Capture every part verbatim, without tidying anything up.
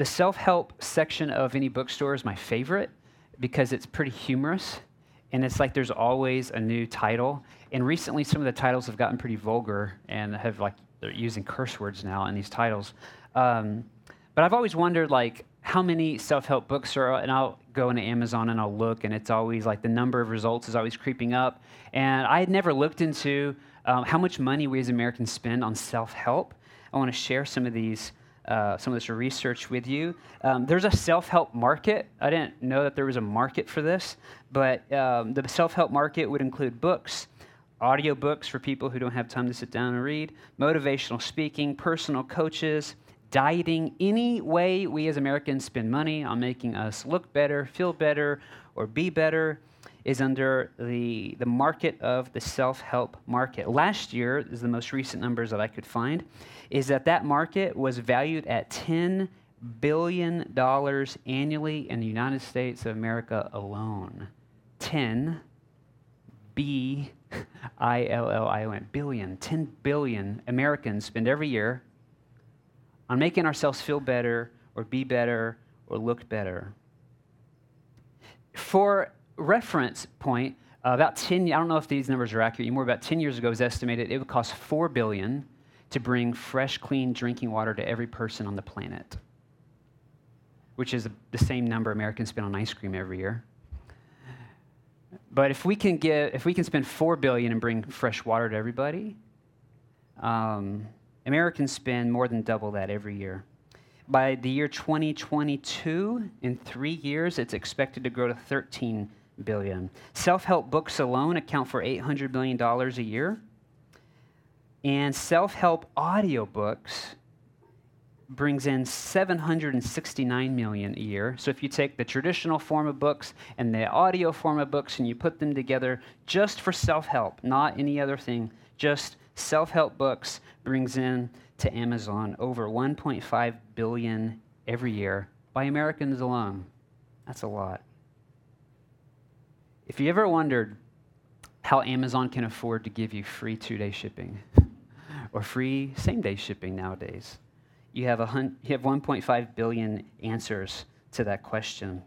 The self-help section of any bookstore is my favorite because it's pretty humorous, and it's like there's always a new title. And recently, some of the titles have gotten pretty vulgar and have like they're using curse words now in these titles. Um, but I've always wondered like how many self-help books are, and I'll go into Amazon and I'll look, and it's always like the number of results is always creeping up. And I had never looked into um, how much money we as Americans spend on self-help. I want to share some of these, uh, some of this research with you. Um, there's a self-help market. I didn't know that there was a market for this, but um, the self-help market would include books, audiobooks for people who don't have time to sit down and read, motivational speaking, personal coaches, dieting, any way we as Americans spend money on making us look better, feel better, or be better is under the, the market of the self-help market. Last year, this is the most recent numbers that I could find, is that that market was valued at ten billion dollars annually in the United States of America alone. ten B I L L I O N, billion, ten billion Americans spend every year on making ourselves feel better or be better or look better. For reference point, uh, about ten, I don't know if these numbers are accurate anymore, about ten years ago it was estimated it would cost four billion dollars to bring fresh, clean drinking water to every person on the planet, which is the same number Americans spend on ice cream every year. But if we can get, if we can spend four billion dollars and bring fresh water to everybody, um, Americans spend more than double that every year. By the year twenty twenty-two, in three years, it's expected to grow to thirteen billion dollars. Self-help books alone account for eight hundred million dollars a year. And self-help audiobooks brings in seven hundred sixty-nine million dollars a year. So if you take the traditional form of books and the audio form of books and you put them together just for self-help, not any other thing, just self-help books, brings in to Amazon over one point five billion dollars every year by Americans alone. That's a lot. If you ever wondered how Amazon can afford to give you free two-day shipping or free same-day shipping nowadays, you have a hun- you have one point five billion answers to that question.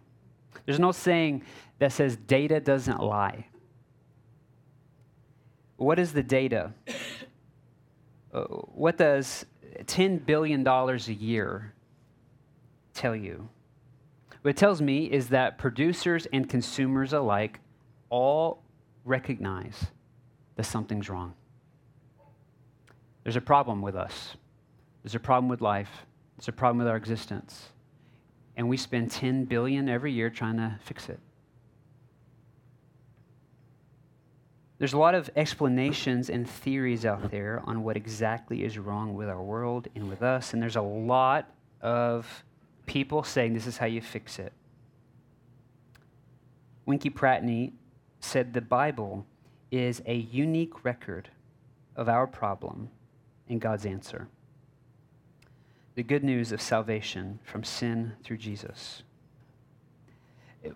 There's an old saying that says data doesn't lie. What is the data? Uh, what does ten billion dollars a year tell you? What it tells me is that producers and consumers alike all recognize that something's wrong. There's a problem with us. There's a problem with life. There's a problem with our existence. And we spend ten billion dollars every year trying to fix it. There's a lot of explanations and theories out there on what exactly is wrong with our world and with us, and there's a lot of people saying this is how you fix it. Winky Pratney said the Bible is a unique record of our problem and God's answer. The good news of salvation from sin through Jesus.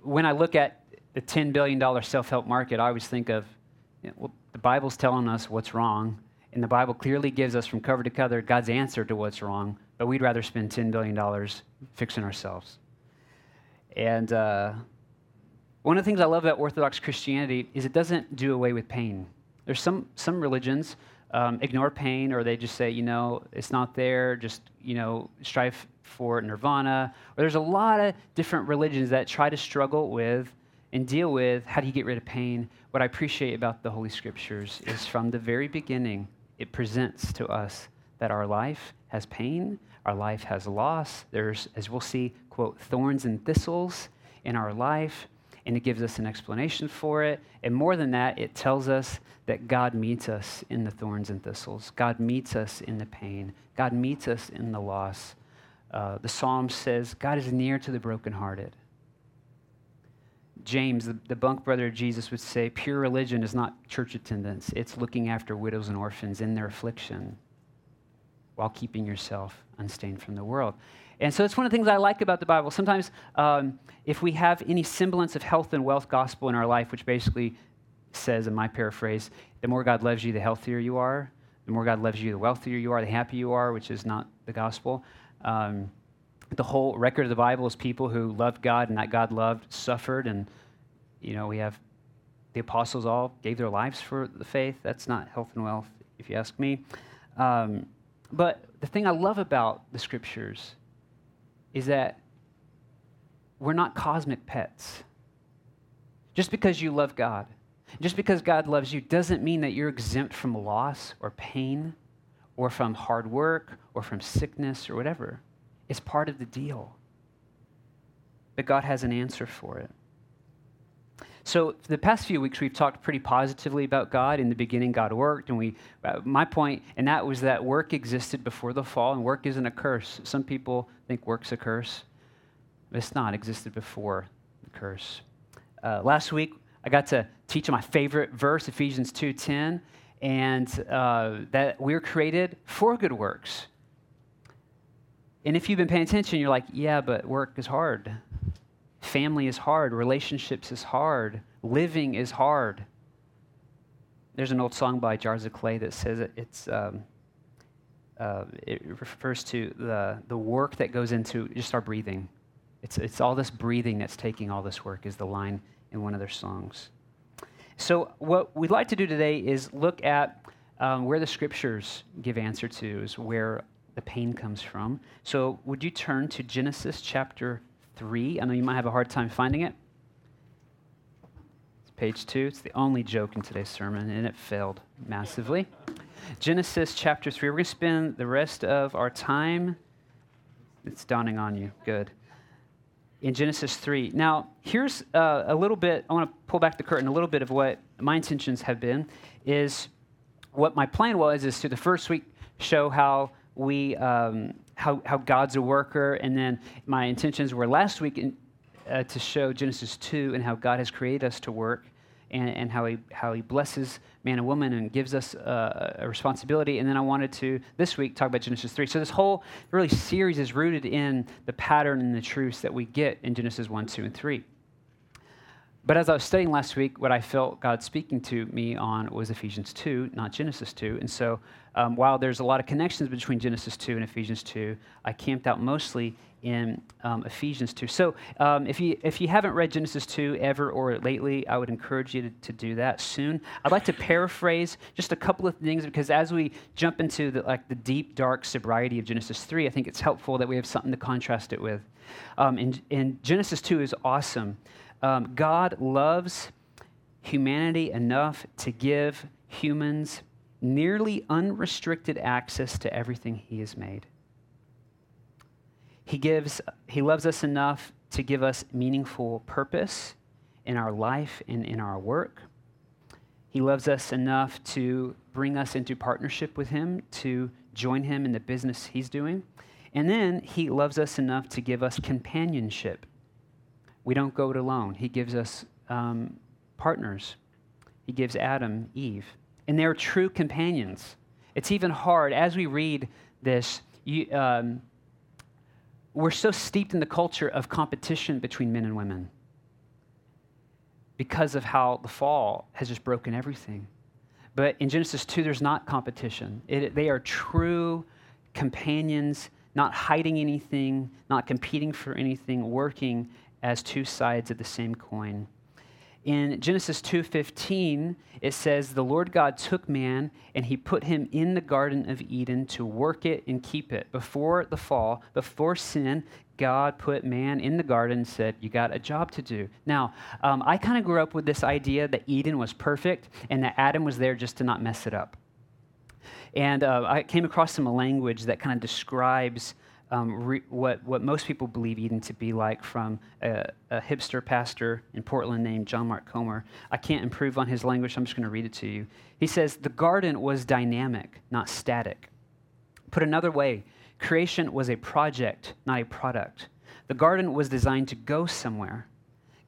When I look at the ten billion dollars self-help market, I always think of, well, the Bible's telling us what's wrong, and the Bible clearly gives us from cover to cover God's answer to what's wrong, but we'd rather spend ten billion dollars fixing ourselves. And uh, one of the things I love about Orthodox Christianity is it doesn't do away with pain. There's some some religions um, ignore pain, or they just say, you know, it's not there, just, you know, strive for nirvana. Or there's a lot of different religions that try to struggle with and deal with, how do you get rid of pain? What I appreciate about the Holy Scriptures is from the very beginning, it presents to us that our life has pain, our life has loss. There's, as we'll see, quote, thorns and thistles in our life, and it gives us an explanation for it. And more than that, it tells us that God meets us in the thorns and thistles. God meets us in the pain. God meets us in the loss. Uh, the Psalm says, God is near to the brokenhearted. James, the, the bunk brother of Jesus, would say, pure religion is not church attendance. It's looking after widows and orphans in their affliction while keeping yourself unstained from the world. And so it's one of the things I like about the Bible. Sometimes um, if we have any semblance of health and wealth gospel in our life, which basically says, in my paraphrase, the more God loves you, the healthier you are. The more God loves you, the wealthier you are, the happier you are, which is not the gospel. Um, the whole record of the Bible is people who loved God and that God loved, suffered, and, you know, we have the apostles all gave their lives for the faith. That's not health and wealth, if you ask me. Um, but the thing I love about the Scriptures is that we're not cosmic pets. Just because you love God, just because God loves you, doesn't mean that you're exempt from loss or pain or from hard work or from sickness or whatever. It's part of the deal. But God has an answer for it. So for the past few weeks, we've talked pretty positively about God. In the beginning, God worked, and we, my point, and that was that work existed before the fall, and work isn't a curse. Some people think work's a curse. It's not. It existed before the curse. Uh, last week, I got to teach my favorite verse, Ephesians two ten, and uh, that we're created for good works. And if you've been paying attention, you're like, yeah, but work is hard. Family is hard. Relationships is hard. Living is hard. There's an old song by Jars of Clay that says it, it's, um, uh, it refers to the, the work that goes into just our breathing. It's, it's all this breathing that's taking all this work is the line in one of their songs. So what we'd like to do today is look at um, where the Scriptures give answer to is where the pain comes from. So would you turn to Genesis chapter three? I know you might have a hard time finding it. It's page two. It's the only joke in today's sermon, and it failed massively. Genesis chapter three. We're going to spend the rest of our time. It's dawning on you. Good. In Genesis three. Now, here's uh, a little bit. I want to pull back the curtain a little bit of what my intentions have been, is what my plan was is to the first week show how we um, how how God's a worker, and then my intentions were last week in, uh, to show Genesis two and how God has created us to work, and, and how he how he blesses man and woman and gives us uh, a responsibility. And then I wanted to this week talk about Genesis three. So this whole really series is rooted in the pattern and the truths that we get in Genesis one, two, and three. But as I was studying last week, what I felt God speaking to me on was Ephesians two, not Genesis two. And so um, while there's a lot of connections between Genesis two and Ephesians two, I camped out mostly in um, Ephesians two. So um, if you if you haven't read Genesis two ever or lately, I would encourage you to, to do that soon. I'd like to paraphrase just a couple of things, because as we jump into the, like the deep, dark sobriety of Genesis three, I think it's helpful that we have something to contrast it with. Um, and, and Genesis two is awesome. Um, God loves humanity enough to give humans nearly unrestricted access to everything he has made. He gives, he loves us enough to give us meaningful purpose in our life and in our work. He loves us enough to bring us into partnership with him, to join him in the business he's doing. And then he loves us enough to give us companionship. We don't go it alone. He gives us um, partners. He gives Adam, Eve. And they're true companions. It's even hard. As we read this, you, um, we're so steeped in the culture of competition between men and women because of how the fall has just broken everything. But in Genesis two, there's not competition. It, they are true companions, not hiding anything, not competing for anything, working as two sides of the same coin. In Genesis two fifteen, it says, "The Lord God took man, and he put him in the Garden of Eden to work it and keep it." Before the fall, before sin, God put man in the garden and said, "You got a job to do." Now, um, I kind of grew up with this idea that Eden was perfect and that Adam was there just to not mess it up. And uh, I came across some language that kind of describes Um, re- what, what most people believe Eden to be like from a, a hipster pastor in Portland named John Mark Comer. I can't improve on his language, so I'm just going to read it to you. He says, "The garden was dynamic, not static. Put another way, creation was a project, not a product. The garden was designed to go somewhere.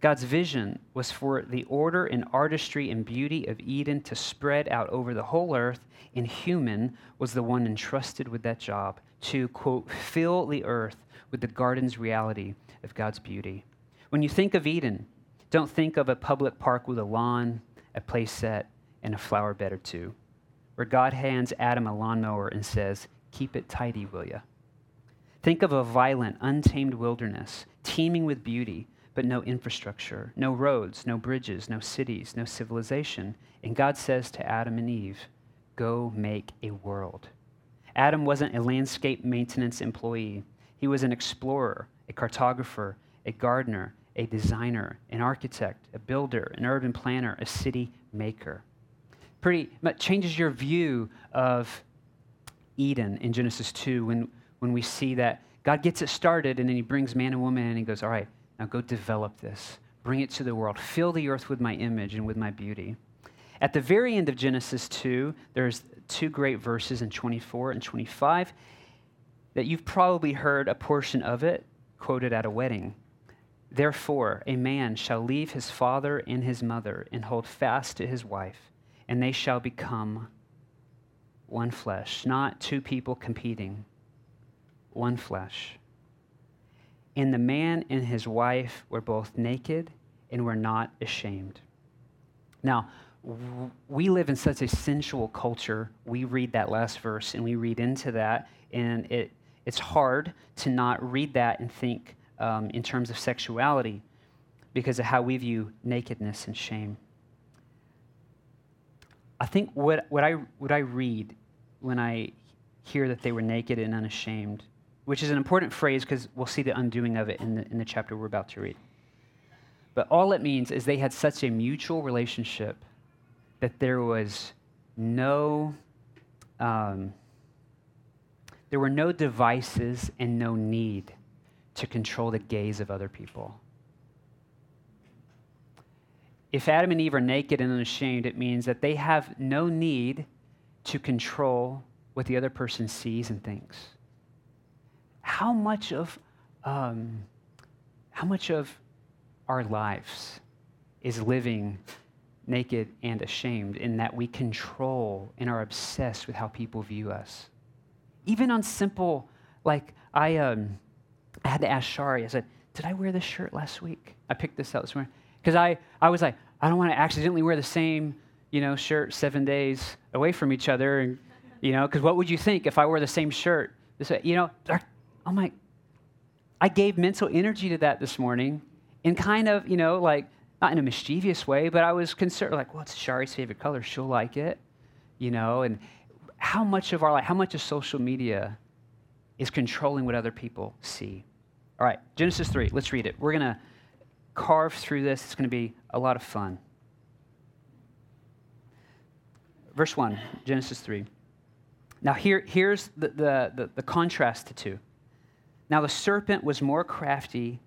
God's vision was for the order and artistry and beauty of Eden to spread out over the whole earth, and human was the one entrusted with that job to, quote, fill the earth with the garden's reality of God's beauty." When you think of Eden, don't think of a public park with a lawn, a play set, and a flower bed or two, where God hands Adam a lawnmower and says, "Keep it tidy, will ya?" Think of a violent, untamed wilderness, teeming with beauty, but no infrastructure, no roads, no bridges, no cities, no civilization. And God says to Adam and Eve, go make a world. Adam wasn't a landscape maintenance employee. He was an explorer, a cartographer, a gardener, a designer, an architect, a builder, an urban planner, a city maker. Pretty much changes your view of Eden in Genesis two when, when we see that God gets it started and then he brings man and woman and he goes, all right, now go develop this. Bring it to the world. Fill the earth with my image and with my beauty. At the very end of Genesis two, there's two great verses in twenty-four and twenty-five that you've probably heard a portion of it quoted at a wedding. Therefore, a man shall leave his father and his mother and hold fast to his wife, and they shall become one flesh, not two people competing, one flesh. And the man and his wife were both naked and were not ashamed. Now, we live in such a sensual culture. We read that last verse and we read into that, and it it's hard to not read that and think um, in terms of sexuality because of how we view nakedness and shame. I think what what I what I read when I hear that they were naked and unashamed, which is an important phrase because we'll see the undoing of it in the, in the chapter we're about to read. But all it means is they had such a mutual relationship that there was no, um, there were no devices and no need to control the gaze of other people. If Adam and Eve are naked and unashamed, it means that they have no need to control what the other person sees and thinks. How much of, um, how much of our lives is living naked and ashamed, in that we control and are obsessed with how people view us? Even on simple, like I, um, I had to ask Shari. I said, "Did I wear this shirt last week? I picked this out this morning because I, I was like, I don't want to accidentally wear the same, you know, shirt seven days away from each other, and you know, because what would you think if I wore the same shirt? This, you know, I'm like, I gave mental energy to that this morning, and kind of, you know, like." Not in a mischievous way, but I was concerned, like, well, it's Shari's favorite color. She'll like it, you know? And how much of our life, how much of social media is controlling what other people see? All right, Genesis three, let's read it. We're going to carve through this. It's going to be a lot of fun. Verse one, Genesis three. Now, here, here's the, the, the, the contrast to two. Now, the serpent was more crafty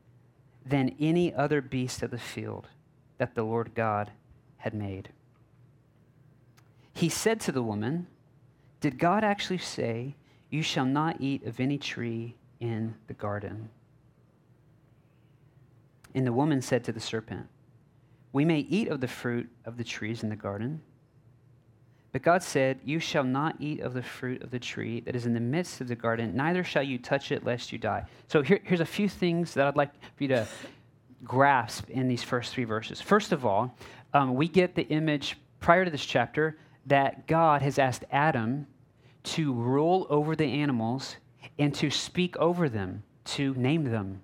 than any other beast of the field that the Lord God had made. He said to the woman, did God actually say, you shall not eat of any tree in the garden? And the woman said to the serpent, we may eat of the fruit of the trees in the garden. But God said, you shall not eat of the fruit of the tree that is in the midst of the garden, neither shall you touch it, lest you die. So here, here's a few things that I'd like for you to grasp in these first three verses. First of all, um, we get the image prior to this chapter that God has asked Adam to rule over the animals and to speak over them, to name them.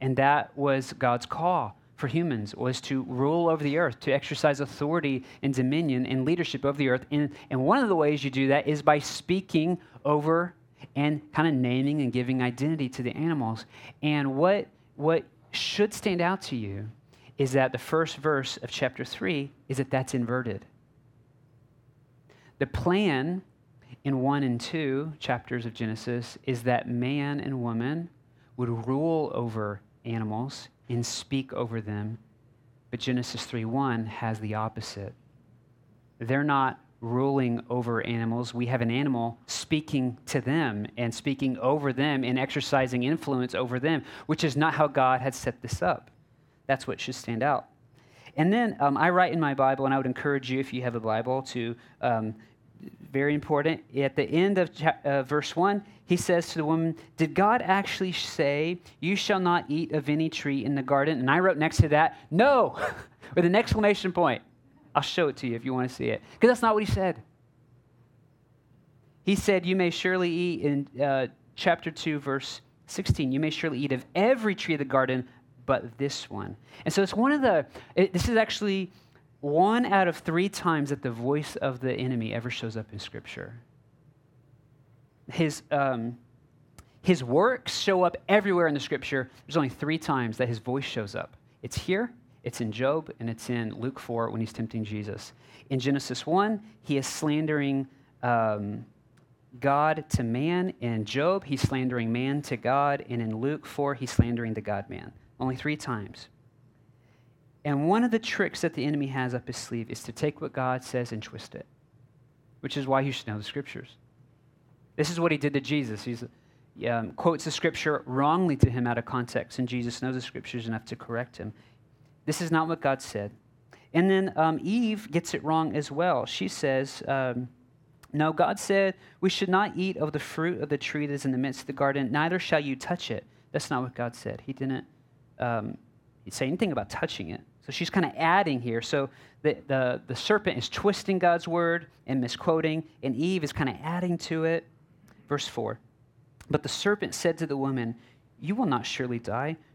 And that was God's call for humans, was to rule over the earth, to exercise authority and dominion and leadership over the earth. And, and one of the ways you do that is by speaking over and kind of naming and giving identity to the animals. And what, what should stand out to you is that the first verse of chapter three is that that's inverted. The plan in one and two chapters of Genesis is that man and woman would rule over animals and speak over them, but Genesis three one has the opposite. They're not ruling over animals. We have an animal speaking to them and speaking over them and exercising influence over them, which is not how God had set this up. That's what should stand out. And then um, I write in my Bible, and I would encourage you, if you have a Bible, to, um, very important, at the end of uh, verse one, he says to the woman, did God actually say, you shall not eat of any tree in the garden? And I wrote next to that, no, with an exclamation point. I'll show it to you if you want to see it, because that's not what he said. He said, you may surely eat in uh, chapter two, verse sixteen, you may surely eat of every tree of the garden, but this one. And so it's one of the, it, this is actually one out of three times that the voice of the enemy ever shows up in Scripture. His um, his works show up everywhere in the Scripture. There's only three times that his voice shows up. It's here, it's in Job, and it's in Luke four when he's tempting Jesus. In Genesis one, he is slandering um, God to man. In Job, he's slandering man to God. And in Luke four, he's slandering the God-man. Only three times. And one of the tricks that the enemy has up his sleeve is to take what God says and twist it, which is why you should know the Scriptures. This is what he did to Jesus. He um, quotes the Scripture wrongly to him out of context, and Jesus knows the Scriptures enough to correct him. This is not what God said. And then um, Eve gets it wrong as well. She says, um, no, God said, we should not eat of the fruit of the tree that is in the midst of the garden, neither shall you touch it. That's not what God said. He didn't um, say anything about touching it. So she's kind of adding here. So the, the, the serpent is twisting God's word and misquoting, and Eve is kind of adding to it. Verse four, but the serpent said to the woman, you will not surely die,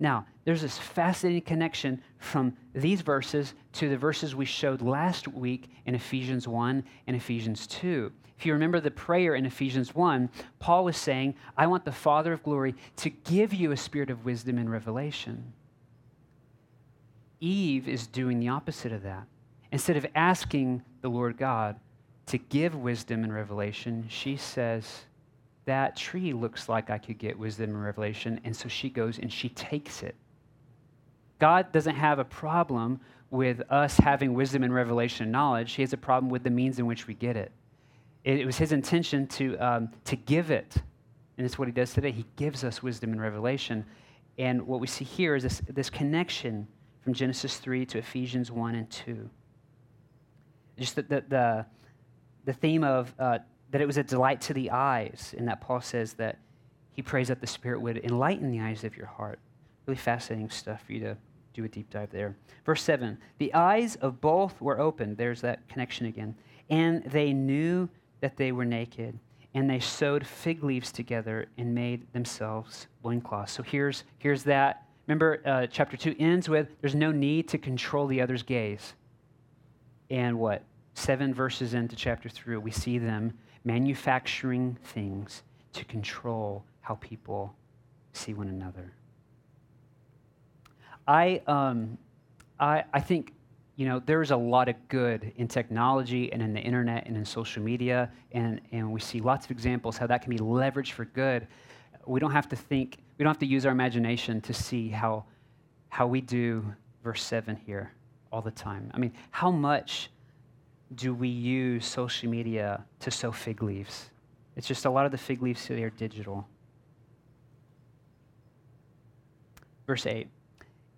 Now, there's this fascinating connection from these verses to the verses we showed last week in Ephesians one and Ephesians two. If you remember the prayer in Ephesians one, Paul was saying, I want the Father of glory to give you a spirit of wisdom and revelation. Eve is doing the opposite of that. Instead of asking the Lord God to give wisdom and revelation, she says, that tree looks like I could get wisdom and revelation, and so she goes and she takes it. God doesn't have a problem with us having wisdom and revelation and knowledge. He has a problem with the means in which we get it. It was his intention to um, to give it, and it's what he does today. He gives us wisdom and revelation, and what we see here is this, this connection from Genesis three to Ephesians one and two. Just the the, the, the theme of... Uh, that it was a delight to the eyes, and that Paul says that he prays that the Spirit would enlighten the eyes of your heart. Really fascinating stuff for you to do a deep dive there. Verse seven, the eyes of both were opened. There's that connection again. And they knew that they were naked, and they sewed fig leaves together and made themselves loincloths. So here's, here's that. Remember, uh, chapter two ends with, there's no need to control the other's gaze. And what? Seven verses into chapter three, we see them manufacturing things to control how people see one another. I, um, I, I think, you know, there's a lot of good in technology and in the internet and in social media, and, and we see lots of examples how that can be leveraged for good. We don't have to think, we don't have to use our imagination to see how, how we do verse seven here all the time. I mean, how much do we use social media to sow fig leaves? It's just a lot of the fig leaves today are digital. Verse eight,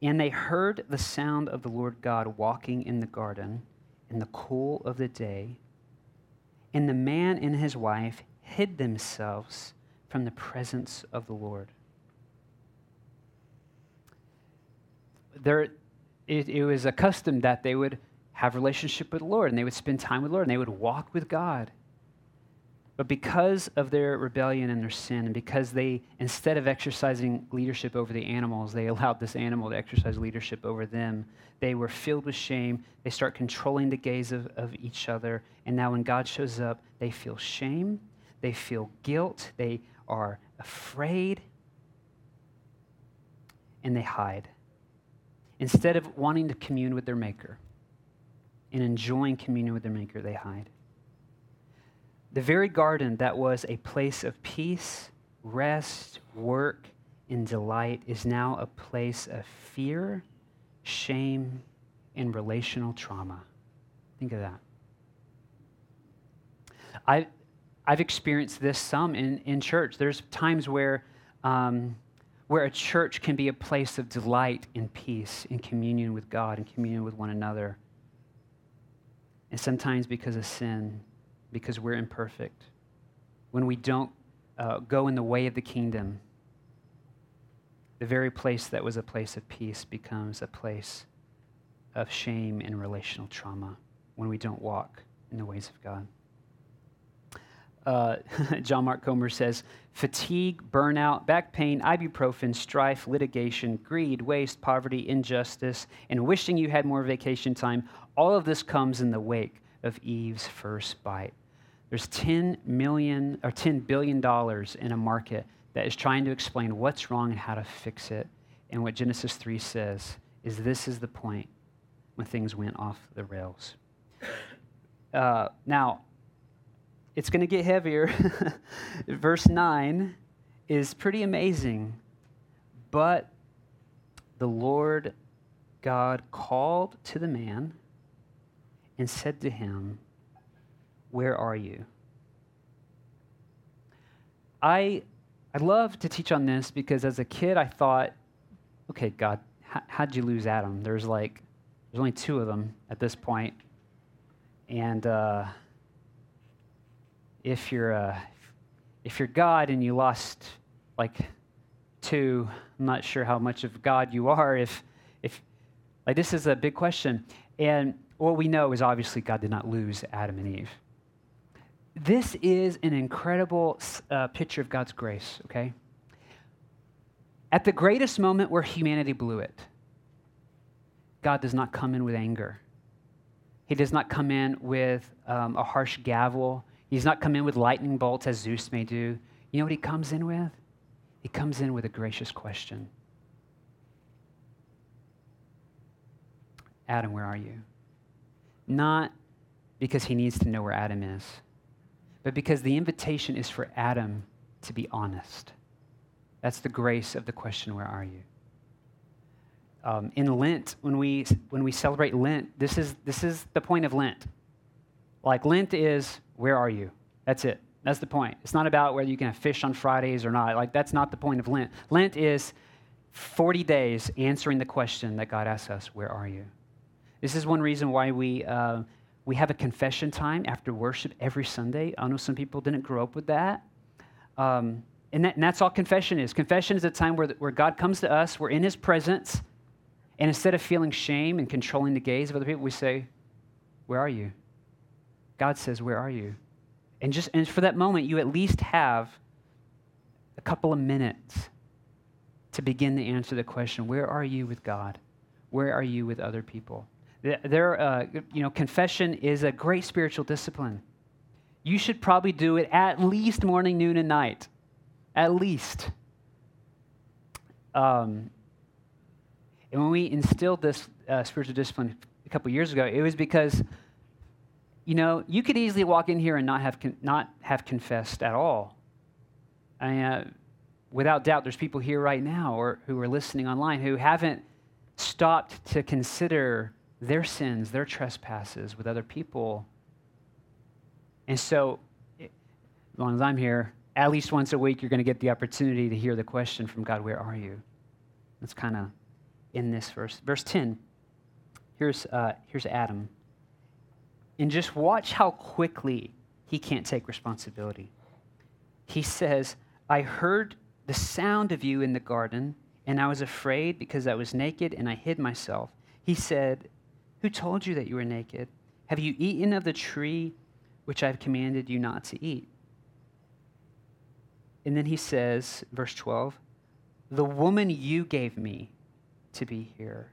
and they heard the sound of the Lord God walking in the garden in the cool of the day, and the man and his wife hid themselves from the presence of the Lord. There, it, it was accustomed that they would have a relationship with the Lord, and they would spend time with the Lord, and they would walk with God. But because of their rebellion and their sin, and because they, instead of exercising leadership over the animals, they allowed this animal to exercise leadership over them, they were filled with shame. They start controlling the gaze of, of each other, and now when God shows up, they feel shame, they feel guilt, they are afraid, and they hide. Instead of wanting to commune with their Maker, and enjoying communion with their Maker, they hide. The very garden that was a place of peace, rest, work, and delight is now a place of fear, shame, and relational trauma. Think of that. I've, I've experienced this some in, in church. There's times where, um, where a church can be a place of delight and peace and communion with God and communion with one another. And sometimes because of sin, because we're imperfect, when we don't uh, go in the way of the kingdom, the very place that was a place of peace becomes a place of shame and relational trauma when we don't walk in the ways of God. Uh, John Mark Comer says, fatigue, burnout, back pain, ibuprofen, strife, litigation, greed, waste, poverty, injustice, and wishing you had more vacation time, all of this comes in the wake of Eve's first bite. There's ten million or ten billion dollars in a market that is trying to explain what's wrong and how to fix it. And what Genesis three says is this is the point when things went off the rails. Uh, now, it's going to get heavier. Verse nine is pretty amazing. But the Lord God called to the man and said to him, where are you? I I love to teach on this because as a kid I thought, okay, God, how, how'd you lose Adam? There's like, there's only two of them at this point. And, uh, If you're uh, if you're God and you lost like two, I'm not sure how much of God you are. If if like this is a big question, and what we know is obviously God did not lose Adam and Eve. This is an incredible uh, picture of God's grace. Okay, at the greatest moment where humanity blew it, God does not come in with anger. He does not come in with um, a harsh gavel. He's not come in with lightning bolts as Zeus may do. You know what he comes in with? He comes in with a gracious question. Adam, where are you? Not because he needs to know where Adam is, but because the invitation is for Adam to be honest. That's the grace of the question, where are you? Um, in Lent, when we when we celebrate Lent, this is this is the point of Lent. Like Lent is, where are you? That's it. That's the point. It's not about whether you can have fish on Fridays or not. Like, that's not the point of Lent. Lent is forty days answering the question that God asks us, where are you? This is one reason why we uh, we have a confession time after worship every Sunday. I know some people didn't grow up with that. Um, and, that and that's all confession is. Confession is a time where, where God comes to us, we're in his presence, and instead of feeling shame and controlling the gaze of other people, we say, where are you? God says, where are you? And just and for that moment, you at least have a couple of minutes to begin to answer the question, where are you with God? Where are you with other people? There, uh, you know, confession is a great spiritual discipline. You should probably do it at least morning, noon, and night. At least. Um, and when we instilled this uh, spiritual discipline a couple years ago, it was because... You know, you could easily walk in here and not have con- not have confessed at all. I mean, uh, without doubt, there's people here right now or who are listening online who haven't stopped to consider their sins, their trespasses with other people. And so, as long as I'm here, at least once a week, you're going to get the opportunity to hear the question from God, where are you? That's kind of in this verse. Verse ten, here's uh, here's Adam. And just watch how quickly he can't take responsibility. He says, I heard the sound of you in the garden, and I was afraid because I was naked and I hid myself. He said, who told you that you were naked? Have you eaten of the tree which I've commanded you not to eat? And then he says, verse twelve, the woman you gave me to be here.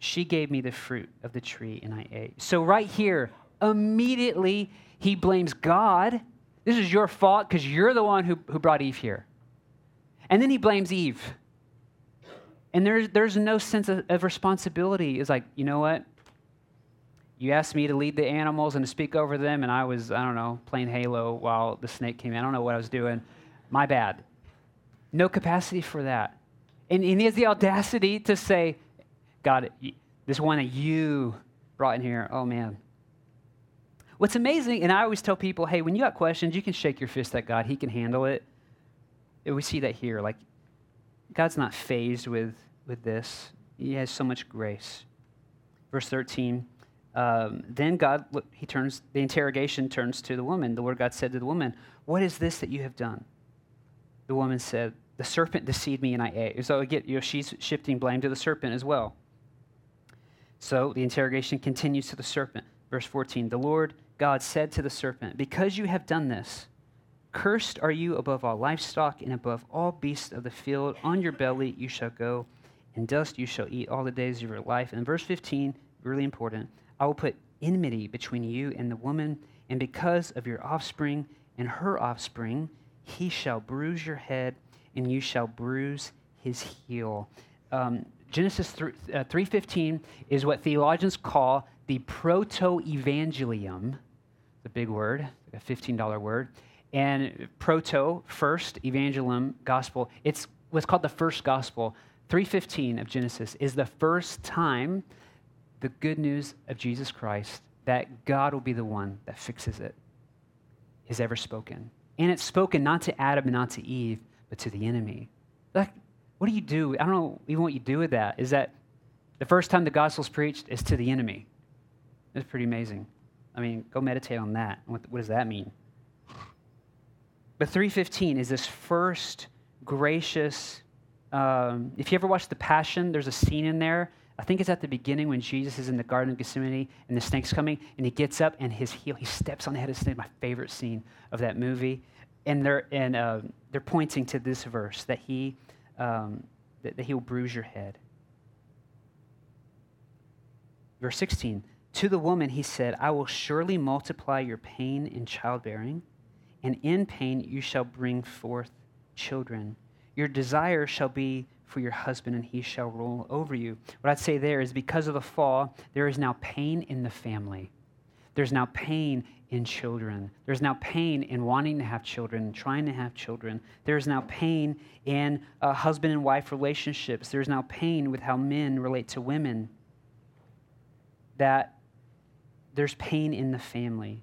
She gave me the fruit of the tree and I ate. So right here, immediately he blames God. This is your fault because you're the one who, who brought Eve here. And then he blames Eve. And there's, there's no sense of, of responsibility. It's like, you know what? You asked me to lead the animals and to speak over them, and I was, I don't know, playing Halo while the snake came in. I don't know what I was doing. My bad. No capacity for that. And, and he has the audacity to say, God, this one that you brought in here, oh man. What's amazing, and I always tell people, hey, when you got questions, you can shake your fist at God. He can handle it. And we see that here. Like, God's not fazed with, with this. He has so much grace. Verse thirteen, Um, then God, he turns, the interrogation turns to the woman. The word God said to the woman, "What is this that you have done?" The woman said, "The serpent deceived me and I ate." So again, you know, she's shifting blame to the serpent as well. So the interrogation continues to the serpent. Verse fourteen, "The Lord God said to the serpent, because you have done this, cursed are you above all livestock and above all beasts of the field. On your belly you shall go, and dust you shall eat all the days of your life." And verse fifteen, really important, "I will put enmity between you and the woman, and because of your offspring and her offspring, he shall bruise your head, and you shall bruise his heel." Um, Genesis three fifteen is what theologians call the proto-evangelium. It's a big word, a fifteen dollar word. And proto, first, evangelium, gospel. It's what's called the first gospel. three fifteen of Genesis is the first time the good news of Jesus Christ, that God will be the one that fixes it, is ever spoken. And it's spoken not to Adam and not to Eve, but to the enemy. Like, what do you do? I don't know even what you do with that. Is that the first time the gospel's preached is to the enemy. That's pretty amazing. I mean, go meditate on that. What, what does that mean? But three fifteen is this first gracious, um, if you ever watched The Passion, there's a scene in there. I think it's at the beginning when Jesus is in the Garden of Gethsemane and the snake's coming, and he gets up and his heel, he steps on the head of the snake, my favorite scene of that movie. And they're, and, uh, they're pointing to this verse, that he... Um, that, that he will bruise your head. Verse sixteen, "To the woman he said, I will surely multiply your pain in childbearing, and in pain you shall bring forth children. Your desire shall be for your husband, and he shall rule over you." What I'd say there is because of the fall, there is now pain in the family. There's now pain in children. There's now pain in wanting to have children, trying to have children. There's now pain in uh, husband and wife relationships. There's now pain with how men relate to women. That there's pain in the family.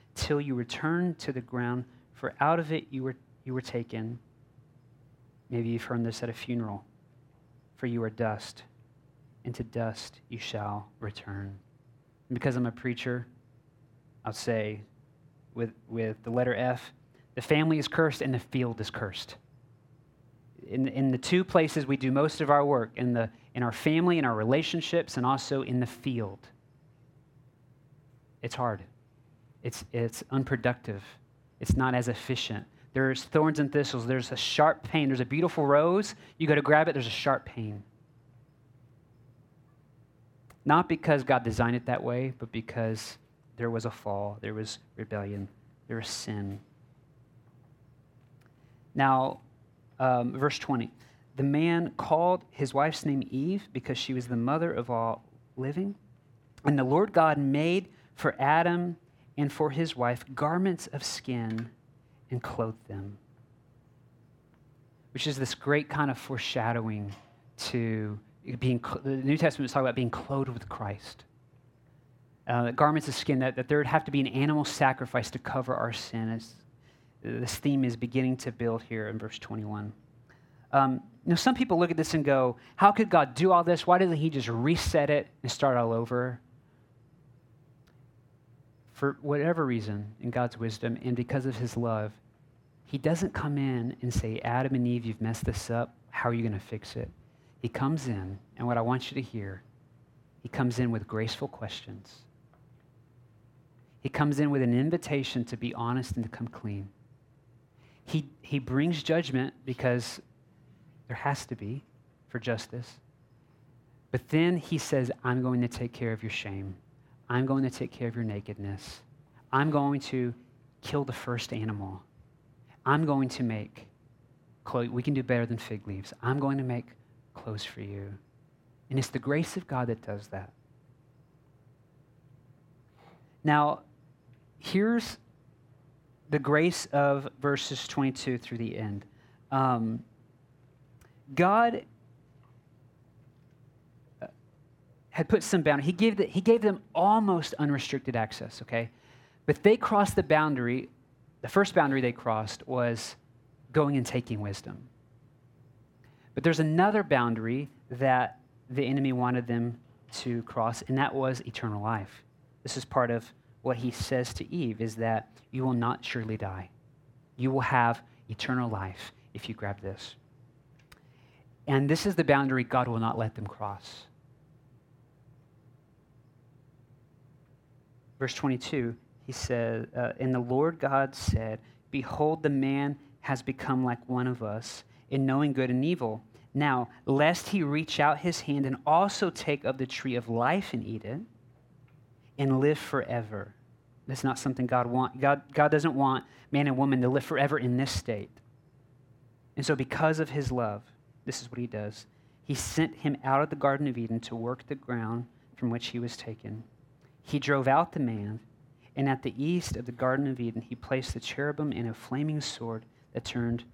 till you return to the ground, for out of it you were you were taken." Maybe you've heard this at a funeral. "For you are dust, and to dust you shall return." And because I'm a preacher, I'll say, with with the letter F, the family is cursed and the field is cursed. In in the two places we do most of our work, in the in our family, in our relationships, and also in the field. It's hard. It's it's unproductive. It's not as efficient. There's thorns and thistles. There's a sharp pain. There's a beautiful rose. You go to grab it, there's a sharp pain. Not because God designed it that way, but because there was a fall, there was rebellion, there was sin. Now, um, verse twenty, "The man called his wife's name Eve because she was the mother of all living. And the Lord God made for Adam and for his wife garments of skin and clothed them." Which is this great kind of foreshadowing to being, the New Testament is talking about being clothed with Christ. Uh, the garments of skin, that, that there would have to be an animal sacrifice to cover our sin. It's, this theme is beginning to build here in verse twenty-one. Um, now, some people look at this and go, how could God do all this? Why doesn't he just reset it and start all over? For whatever reason, in God's wisdom and because of his love, he doesn't come in and say, "Adam and Eve, you've messed this up. How are you going to fix it?" He comes in, and what I want you to hear, he comes in with graceful questions. He comes in with an invitation to be honest and to come clean. He, he brings judgment because there has to be for justice. But then he says, "I'm going to take care of your shame. I'm going to take care of your nakedness. I'm going to kill the first animal. I'm going to make clothes. We can do better than fig leaves. I'm going to make clothes for you." And it's the grace of God that does that. Now, here's the grace of verses twenty-two through the end. Um, God had put some boundaries. He gave the, he gave them almost unrestricted access, okay? But they crossed the boundary. The first boundary they crossed was going and taking wisdom. But there's another boundary that the enemy wanted them to cross, and that was eternal life. This is part of what he says to Eve, is that you will not surely die. You will have eternal life if you grab this. And this is the boundary God will not let them cross. Verse twenty-two, he said, uh, and the Lord God said, behold, the man has become like one of us in knowing good and evil. Now, lest he reach out his hand and also take of the tree of life and eat it, and live forever. That's not something God wants. God, God doesn't want man and woman to live forever in this state. And so because of his love, this is what he does. He sent him out of the Garden of Eden to work the ground from which he was taken. He drove out the man, and at the east of the Garden of Eden, he placed the cherubim and a flaming sword that turned,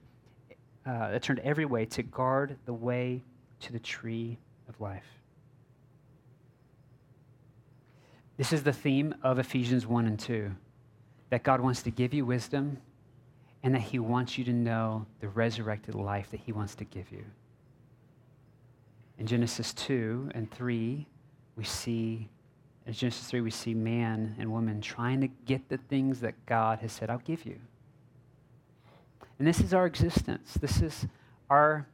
uh, that turned every way to guard the way to the tree of life. This is the theme of Ephesians one and two, that God wants to give you wisdom and that he wants you to know the resurrected life that he wants to give you. In Genesis two and three, we see, in Genesis three, we see man and woman trying to get the things that God has said, I'll give you. And this is our existence. This is our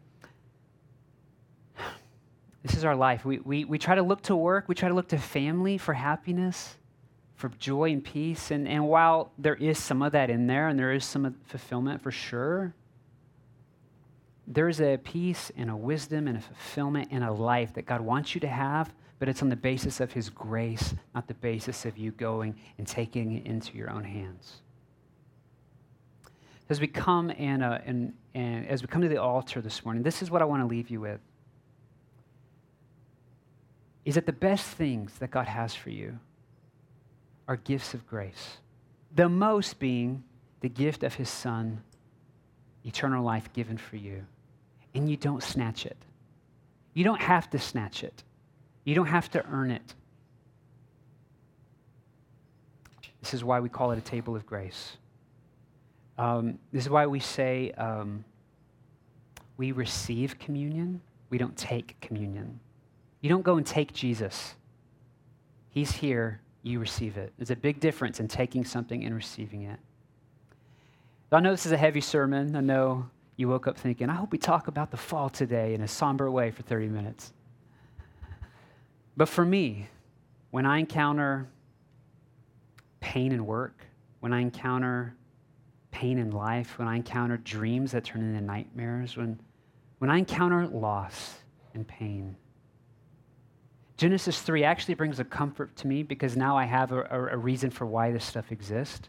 This is our life. We, we, we try to look to work. We try to look to family for happiness, for joy and peace. And, and while there is some of that in there and there is some fulfillment for sure, there is a peace and a wisdom and a fulfillment and a life that God wants you to have, but it's on the basis of his grace, not the basis of you going and taking it into your own hands. As we come and, uh, and, and as we come to the altar this morning, this is what I want to leave you with. Is that the best things that God has for you are gifts of grace. The most being the gift of his son, eternal life given for you. And you don't snatch it. You don't have to snatch it. You don't have to earn it. This is why we call it a table of grace. Um, this is why we say um, we receive communion, we don't take communion. You don't go and take Jesus. He's here, you receive it. There's a big difference in taking something and receiving it. I know this is a heavy sermon. I know you woke up thinking, I hope we talk about the fall today in a somber way for thirty minutes. But for me, when I encounter pain in work, when I encounter pain in life, when I encounter dreams that turn into nightmares, when, when I encounter loss and pain, Genesis three actually brings a comfort to me because now I have a, a, a reason for why this stuff exists.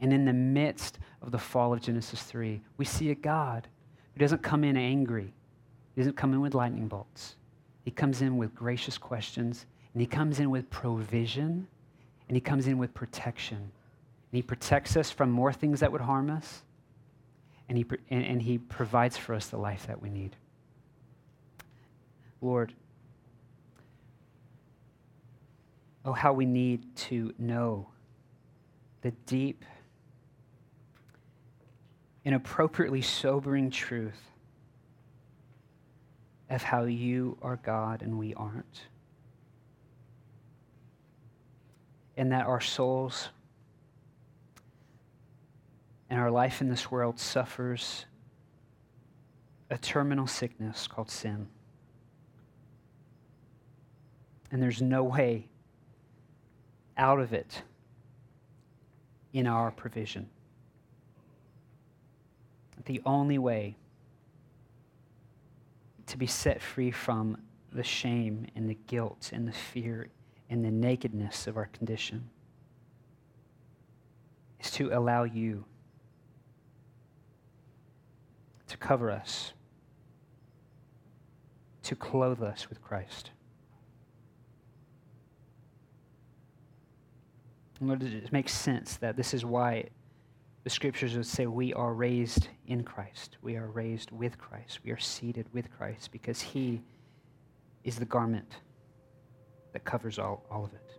And in the midst of the fall of Genesis three, we see a God who doesn't come in angry. He doesn't come in with lightning bolts. He comes in with gracious questions, and he comes in with provision, and he comes in with protection. And he protects us from more things that would harm us, and he, and, and he provides for us the life that we need. Lord, oh, how we need to know the deep and appropriately sobering truth of how you are God and we aren't. And that our souls and our life in this world suffers a terminal sickness called sin. And there's no way out of it in our provision. The only way to be set free from the shame and the guilt and the fear and the nakedness of our condition is to allow you to cover us, to clothe us with Christ. In order to make sense that this is why the scriptures would say we are raised in Christ. We are raised with Christ. We are seated with Christ because he is the garment that covers all, all of it.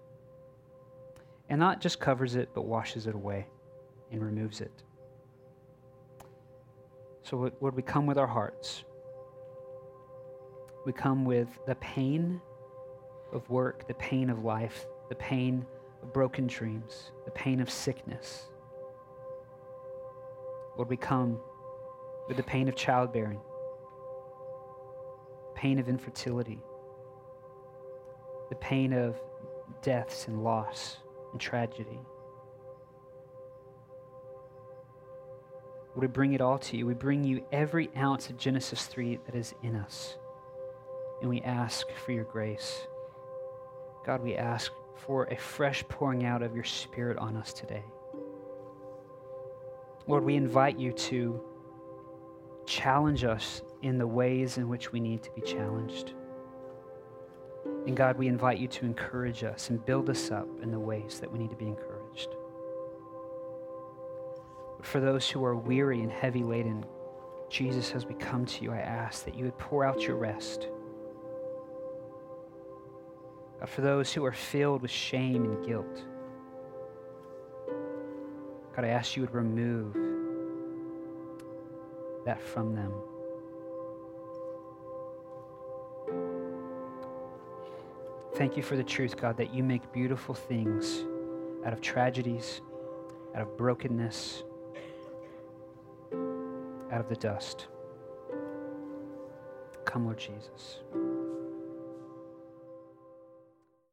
And not just covers it, but washes it away and removes it. So would we come with our hearts? We come with the pain of work, the pain of life, the pain of broken dreams, the pain of sickness. Would we come with the pain of childbearing, pain of infertility, the pain of deaths and loss and tragedy? Would we bring it all to you? We bring you every ounce of Genesis three that is in us, and we ask for your grace. God, we ask for a fresh pouring out of your Spirit on us today. Lord, we invite you to challenge us in the ways in which we need to be challenged. And God, we invite you to encourage us and build us up in the ways that we need to be encouraged. But for those who are weary and heavy laden, Jesus, as we come to you, I ask that you would pour out your rest. God, for those who are filled with shame and guilt, God, I ask you would remove that from them. Thank you for the truth, God, that you make beautiful things out of tragedies, out of brokenness, out of the dust. Come, Lord Jesus.